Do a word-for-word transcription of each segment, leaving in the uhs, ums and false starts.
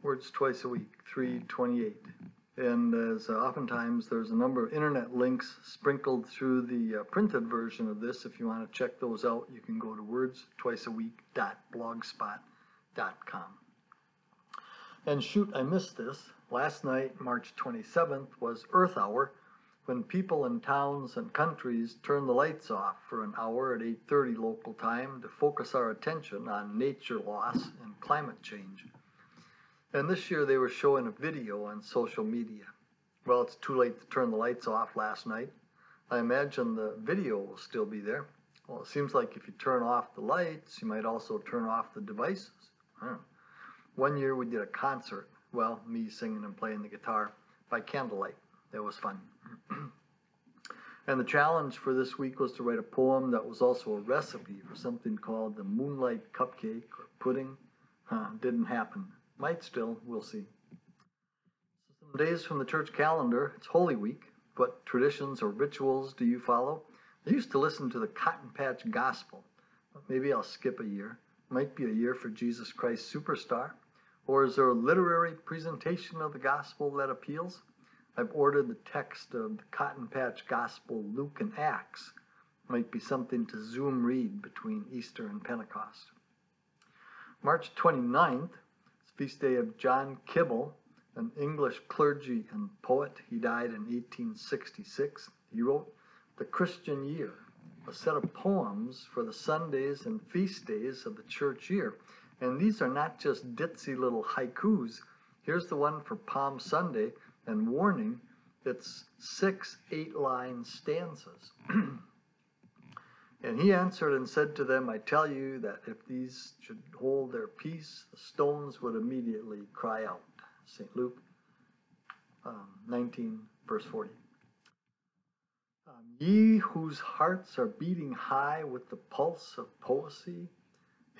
Words Twice a Week, three twenty-eight. And as uh, oftentimes there's a number of internet links sprinkled through the uh, printed version of this. If you want to check those out, you can go to words twice a week dot blogspot dot com. And shoot, I missed this. Last night, March twenty-seventh, was Earth Hour, when people in towns and countries turn the lights off for an hour at eight thirty local time to focus our attention on nature loss and climate change. And this year they were showing a video on social media. Well, it's too late to turn the lights off last night. I imagine the video will still be there. Well, it seems like if you turn off the lights, you might also turn off the devices. I don't know. One year we did a concert. Well, me singing and playing the guitar by candlelight. It was fun. And the challenge for this week was to write a poem that was also a recipe for something called the Moonlight Cupcake or Pudding. Huh, didn't happen. Might still, we'll see. Some days from the church calendar, it's Holy Week. What traditions or rituals do you follow? I used to listen to the Cotton Patch Gospel. Maybe I'll skip a year. Might be a year for Jesus Christ Superstar. Or is there a literary presentation of the gospel that appeals? I've ordered the text of the Cotton Patch Gospel, Luke and Acts. Might be something to Zoom read between Easter and Pentecost. March twenty-ninth. Feast day of John Kibble, an English clergy and poet. He died in eighteen sixty-six. He wrote The Christian Year, a set of poems for the Sundays and feast days of the church year. And these are not just ditzy little haikus. Here's the one for Palm Sunday, and warning, it's six eight-line stanzas. And he answered and said to them, I tell you that if these should hold their peace, the stones would immediately cry out. Saint Luke um, nineteen, verse forty. Um, Ye whose hearts are beating high with the pulse of poesy,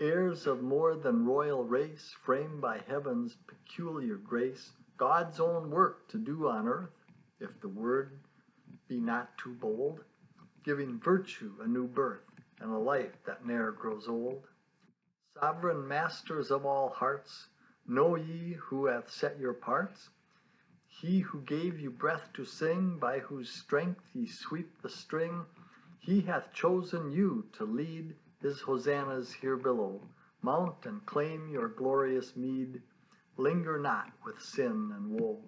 heirs of more than royal race, framed by heaven's peculiar grace, God's own work to do on earth, if the word be not too bold, giving virtue a new birth and a life that ne'er grows old. Sovereign masters of all hearts, know ye who hath set your parts. He who gave you breath to sing, by whose strength ye sweep the string, he hath chosen you to lead his hosannas here below. Mount and claim your glorious meed, linger not with sin and woe.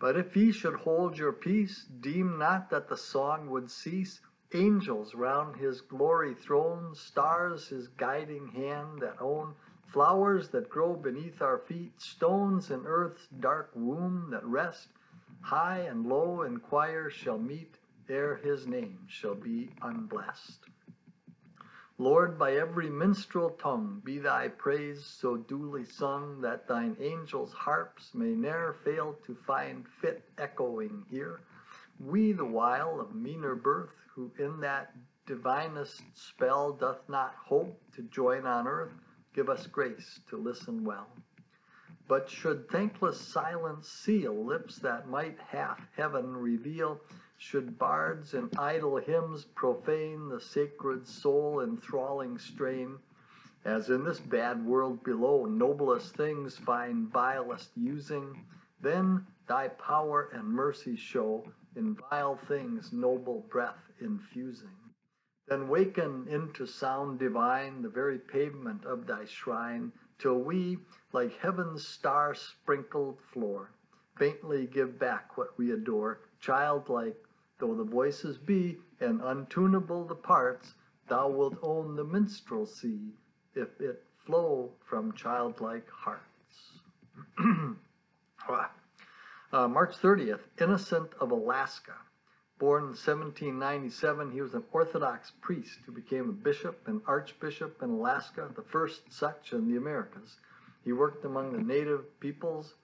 But if ye should hold your peace, deem not that the song would cease. Angels round his glory throne, stars his guiding hand that own, flowers that grow beneath our feet, stones in earth's dark womb that rest, high and low in choir shall meet, there his name shall be unblessed. Lord, by every minstrel tongue be thy praise so duly sung, that thine angels' harps may ne'er fail to find fit echoing here. We the while of meaner birth, who in that divinest spell doth not hope to join on earth, give us grace to listen well. But should thankless silence seal lips that might half heaven reveal, should bards and idle hymns profane the sacred soul in enthralling strain, as in this bad world below noblest things find vilest using, then thy power and mercy show in vile things noble breath infusing. Then waken into sound divine the very pavement of thy shrine, till we, like heaven's star-sprinkled floor, faintly give back what we adore, childlike though the voices be, and untunable the parts. Thou wilt own the minstrelsy if it flow from childlike hearts. uh, March thirtieth, Innocent of Alaska. Born in seventeen ninety-seven, he was an Orthodox priest who became a bishop and archbishop in Alaska, the first such in the Americas. He worked among the native peoples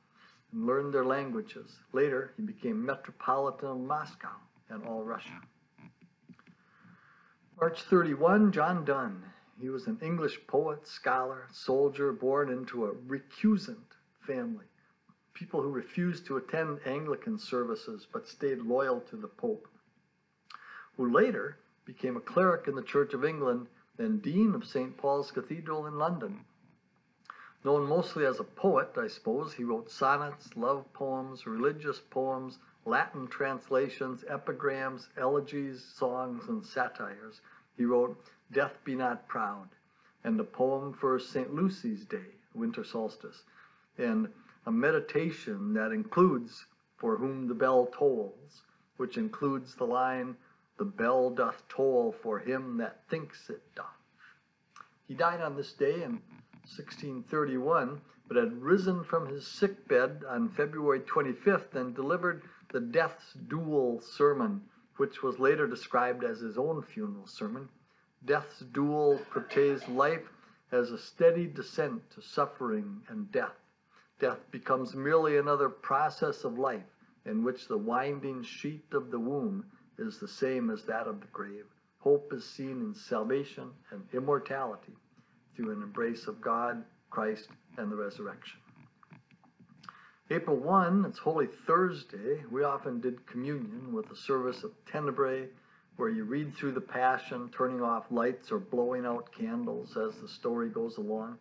and learned their languages. Later, he became Metropolitan of Moscow and all Russia. March thirty-first, John Donne. He was an English poet, scholar, soldier, born into a recusant family. People who refused to attend Anglican services but stayed loyal to the Pope, who later became a cleric in the Church of England, then Dean of Saint Paul's Cathedral in London. Known mostly as a poet, I suppose, he wrote sonnets, love poems, religious poems, Latin translations, epigrams, elegies, songs, and satires. He wrote Death Be Not Proud, and a poem for Saint Lucy's Day, winter solstice, and a meditation that includes For Whom the Bell Tolls, which includes the line, "The bell doth toll for him that thinks it doth." He died on this day in sixteen thirty-one, but had risen from his sickbed on February twenty-fifth and delivered the Death's Duel sermon, which was later described as his own funeral sermon. Death's Duel portrays life as a steady descent to suffering and death. Death becomes merely another process of life in which the winding sheet of the womb is the same as that of the grave. Hope is seen in salvation and immortality through an embrace of God, Christ, and the resurrection. April first, it's Holy Thursday. We often did communion with the service of Tenebrae, where you read through the Passion, turning off lights or blowing out candles as the story goes along.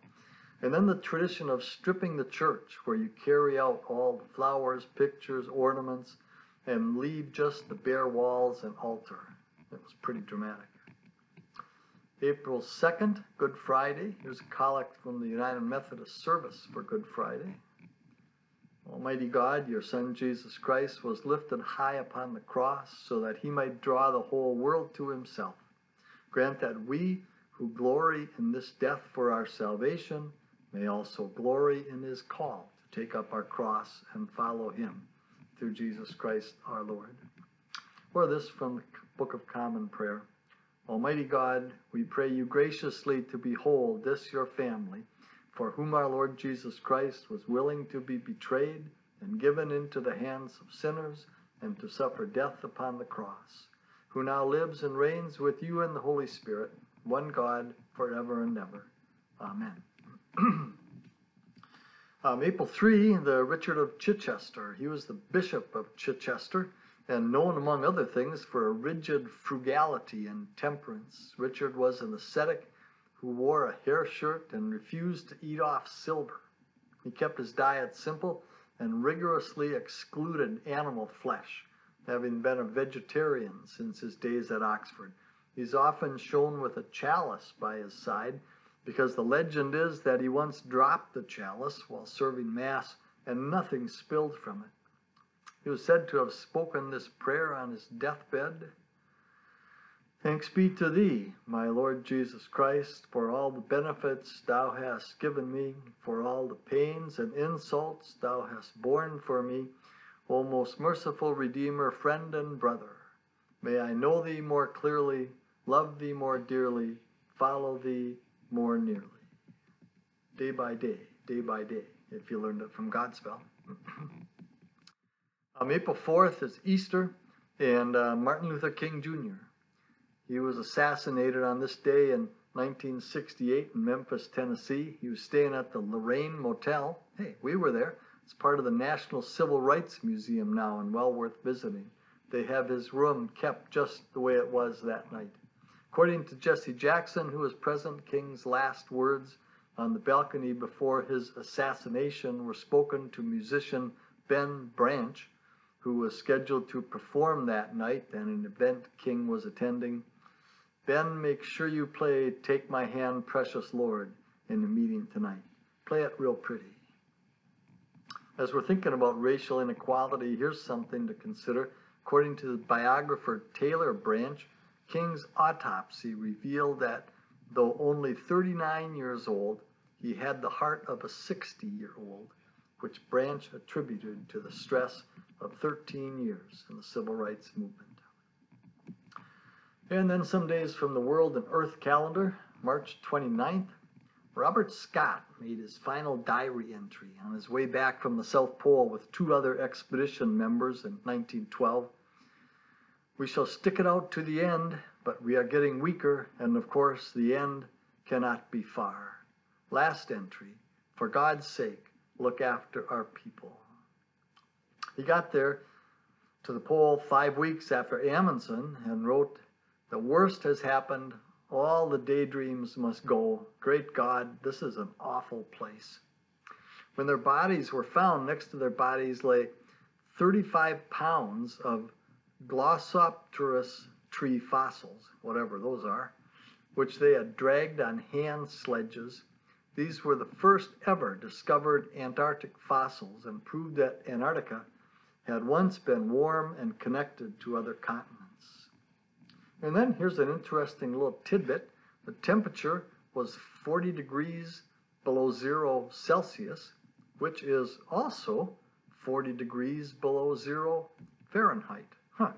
And then the tradition of stripping the church, where you carry out all the flowers, pictures, ornaments, and leave just the bare walls and altar. It was pretty dramatic. April second, Good Friday. Here's a collect from the United Methodist Service for Good Friday. Almighty God, your Son Jesus Christ was lifted high upon the cross so that he might draw the whole world to himself. Grant that we who glory in this death for our salvation may also glory in his call to take up our cross and follow him, through Jesus Christ our Lord. Or this from the Book of Common Prayer. Almighty God, we pray you graciously to behold this your family, for whom our Lord Jesus Christ was willing to be betrayed and given into the hands of sinners and to suffer death upon the cross, who now lives and reigns with you in the Holy Spirit, one God, forever and ever. Amen. Um, April third, the Richard of Chichester. He was the Bishop of Chichester and known, among other things, for a rigid frugality and temperance. Richard was an ascetic who wore a hair shirt and refused to eat off silver. He kept his diet simple and rigorously excluded animal flesh, having been a vegetarian since his days at Oxford. He's often shown with a chalice by his side, because the legend is that he once dropped the chalice while serving Mass and nothing spilled from it. He was said to have spoken this prayer on his deathbed. Thanks be to thee, my Lord Jesus Christ, for all the benefits thou hast given me, for all the pains and insults thou hast borne for me, O most merciful Redeemer, friend and brother. May I know thee more clearly, love thee more dearly, follow thee more nearly. Day by day, day by day, if you learned it from Godspell. um, April fourth is Easter, and uh, Martin Luther King Junior He was assassinated on this day in nineteen sixty-eight in Memphis, Tennessee. He was staying at the Lorraine Motel. Hey, we were there. It's part of the National Civil Rights Museum now and well worth visiting. They have his room kept just the way it was that night. According to Jesse Jackson, who was present, King's last words on the balcony before his assassination were spoken to musician Ben Branch, who was scheduled to perform that night at an event King was attending. Ben, make sure you play Take My Hand, Precious Lord in the meeting tonight. Play it real pretty. As we're thinking about racial inequality, here's something to consider. According to the biographer Taylor Branch, King's autopsy revealed that though only thirty-nine years old, he had the heart of a sixty-year-old, which Branch attributed to the stress of thirteen years in the civil rights movement. And then some days from the World and Earth calendar, March twenty-ninth, Robert Scott made his final diary entry on his way back from the South Pole with two other expedition members in nineteen twelve. We shall stick it out to the end, but we are getting weaker, and of course, the end cannot be far. Last entry, for God's sake, look after our people. He got there to the pole five weeks after Amundsen and wrote, "The worst has happened. All the daydreams must go. Great God, this is an awful place." When their bodies were found, next to their bodies lay thirty-five pounds of Glossopterus tree fossils, whatever those are, which they had dragged on hand sledges. These were the first ever discovered Antarctic fossils and proved that Antarctica had once been warm and connected to other continents. And then here's an interesting little tidbit. The temperature was forty degrees below zero Celsius, which is also forty degrees below zero Fahrenheit. Huh.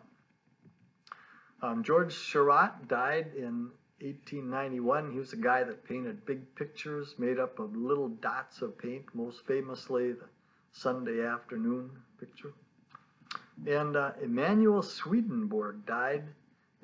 Um, George Sherratt died in eighteen ninety-one. He was a guy that painted big pictures made up of little dots of paint, most famously the Sunday afternoon picture. And uh, Emanuel Swedenborg died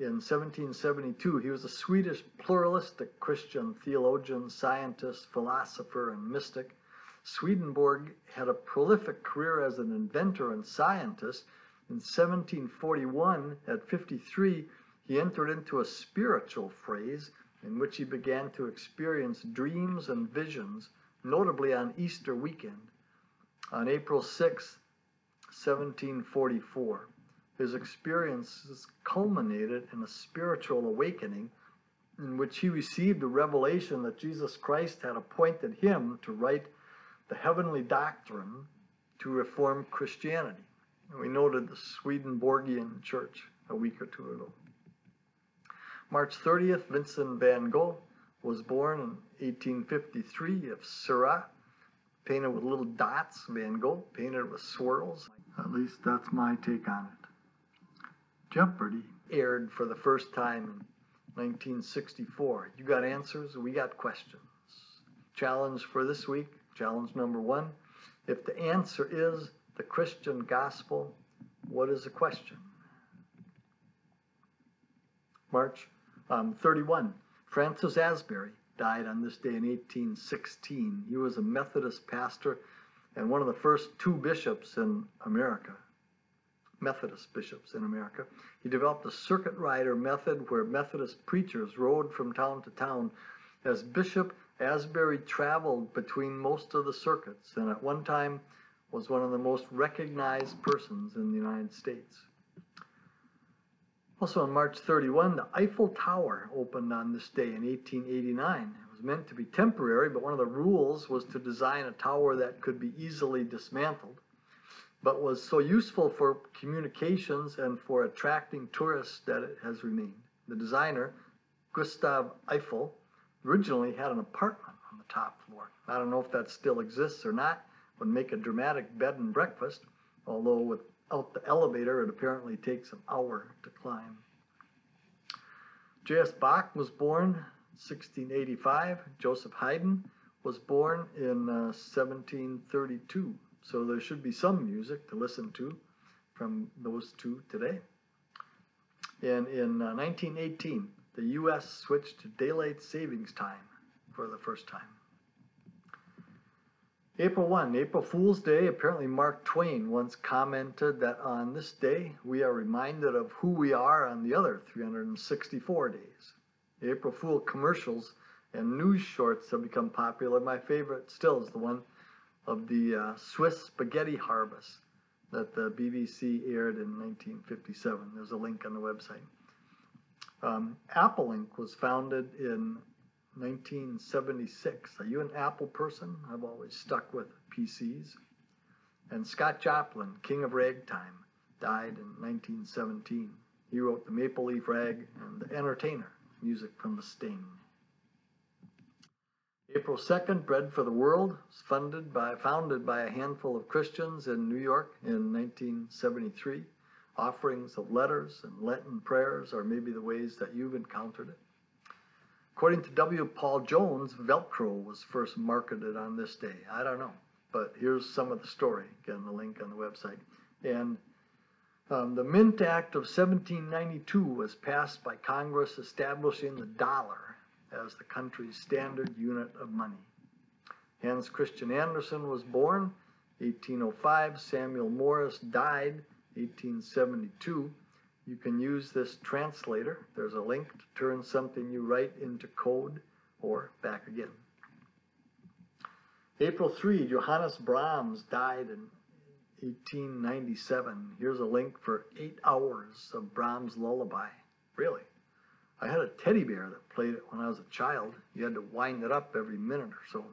in seventeen seventy-two. He was a Swedish pluralistic Christian theologian, scientist, philosopher, and mystic. Swedenborg had a prolific career as an inventor and scientist. In seventeen forty-one, at fifty-three, he entered into a spiritual phase in which he began to experience dreams and visions, notably on Easter weekend. On April sixth, seventeen forty-four, his experiences culminated in a spiritual awakening in which he received a revelation that Jesus Christ had appointed him to write the heavenly doctrine to reform Christianity. We noted the Swedenborgian church a week or two ago. March thirtieth, Vincent van Gogh was born in eighteen fifty-three of Seurat, painted with little dots. Van Gogh painted with swirls. At least that's my take on it. Jeopardy aired for the first time in nineteen sixty-four. You got answers, we got questions. Challenge for this week, challenge number one. If the answer is The Christian Gospel, what is the question? March um, thirty-first, Francis Asbury died on this day in eighteen sixteen. He was a Methodist pastor and one of the first two bishops in America, Methodist bishops in America. He developed a circuit rider method where Methodist preachers rode from town to town. As bishop, Asbury traveled between most of the circuits, and at one time was one of the most recognized persons in the United States. Also on March thirty-first, the Eiffel Tower opened on this day in eighteen eighty-nine. It was meant to be temporary, but one of the rules was to design a tower that could be easily dismantled, but was so useful for communications and for attracting tourists that it has remained. The designer, Gustave Eiffel, originally had an apartment on the top floor. I don't know if that still exists or not. Would make a dramatic bed and breakfast, although without the elevator, it apparently takes an hour to climb. J S Bach was born sixteen eighty-five. Joseph Haydn was born in uh, seventeen thirty-two. So there should be some music to listen to from those two today. And in uh, nineteen eighteen, the U S switched to daylight savings time for the first time. April first, April Fool's Day, apparently Mark Twain once commented that on this day, we are reminded of who we are on the other three hundred sixty-four days. April Fool commercials and news shorts have become popular. My favorite still is the one of the uh, Swiss spaghetti harvest that the B B C aired in nineteen fifty-seven. There's a link on the website. Um, Apple Incorporated was founded in nineteen seventy-six. Are you an Apple person? I've always stuck with P Cs. And Scott Joplin, King of Ragtime, died in nineteen seventeen. He wrote The Maple Leaf Rag and The Entertainer, music from The Sting. April second, Bread for the World was funded by, founded by a handful of Christians in New York in nineteen seventy-three. Offerings of letters and Lenten prayers are maybe the ways that you've encountered it. According to W. Paul Jones, Velcro was first marketed on this day. I don't know, but here's some of the story. Again, the link on the website. And um, the Mint Act of seventeen ninety-two was passed by Congress, establishing the dollar as the country's standard unit of money. Hans Christian Andersen was born eighteen oh five. Samuel Morris died eighteen seventy-two. You can use this translator. There's a link to turn something you write into code or back again. April third, Johannes Brahms died in eighteen ninety-seven. Here's a link for eight hours of Brahms' lullaby. Really? I had a teddy bear that played it when I was a child. You had to wind it up every minute or so.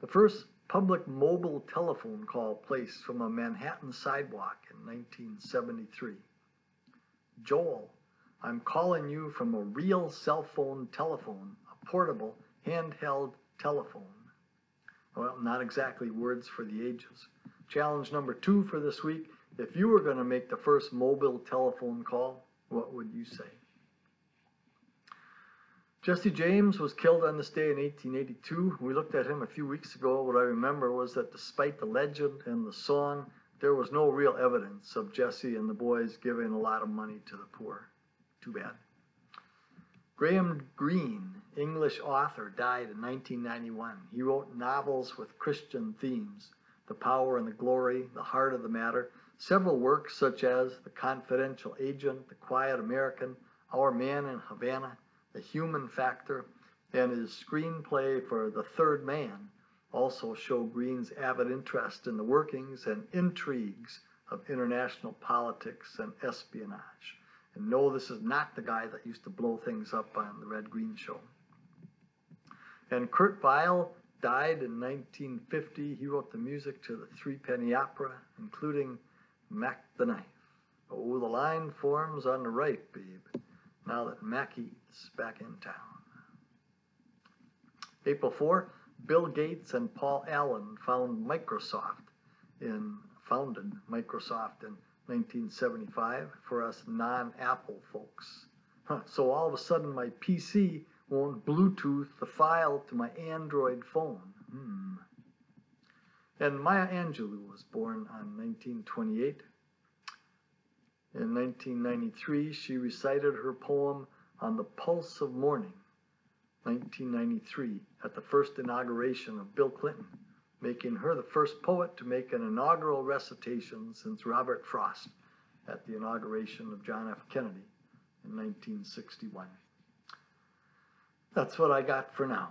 The first public mobile telephone call placed from a Manhattan sidewalk in nineteen seventy-three. Joel, I'm calling you from a real cell phone telephone, a portable handheld telephone. Well, not exactly words for the ages. Challenge number two for this week. If you were going to make the first mobile telephone call, what would you say? Jesse James was killed on this day in eighteen eighty-two. We looked at him a few weeks ago. What I remember was that despite the legend and the song, there was no real evidence of Jesse and the boys giving a lot of money to the poor. Too bad. Graham Greene, English author, died in nineteen ninety-one. He wrote novels with Christian themes, The Power and the Glory, The Heart of the Matter, several works such as The Confidential Agent, The Quiet American, Our Man in Havana, The Human Factor, and his screenplay for The Third Man also show Greene's avid interest in the workings and intrigues of international politics and espionage. And no, this is not the guy that used to blow things up on the Red Green Show. And Kurt Weill died in nineteen fifty. He wrote the music to the Threepenny Opera, including Mack the Knife. Oh, the line forms on the right, babe, now that Mack eats back in town. April fourth, Bill Gates and Paul Allen found Microsoft in, founded Microsoft in nineteen seventy-five for us non-Apple folks. Huh, so all of a sudden my P C won't Bluetooth the file to my Android phone. Hmm. And Maya Angelou was born on nineteen twenty-eight. In nineteen ninety-three, she recited her poem On the Pulse of Morning, nineteen ninety-three, at the first inauguration of Bill Clinton, making her the first poet to make an inaugural recitation since Robert Frost at the inauguration of John F. Kennedy in nineteen sixty-one. That's what I got for now.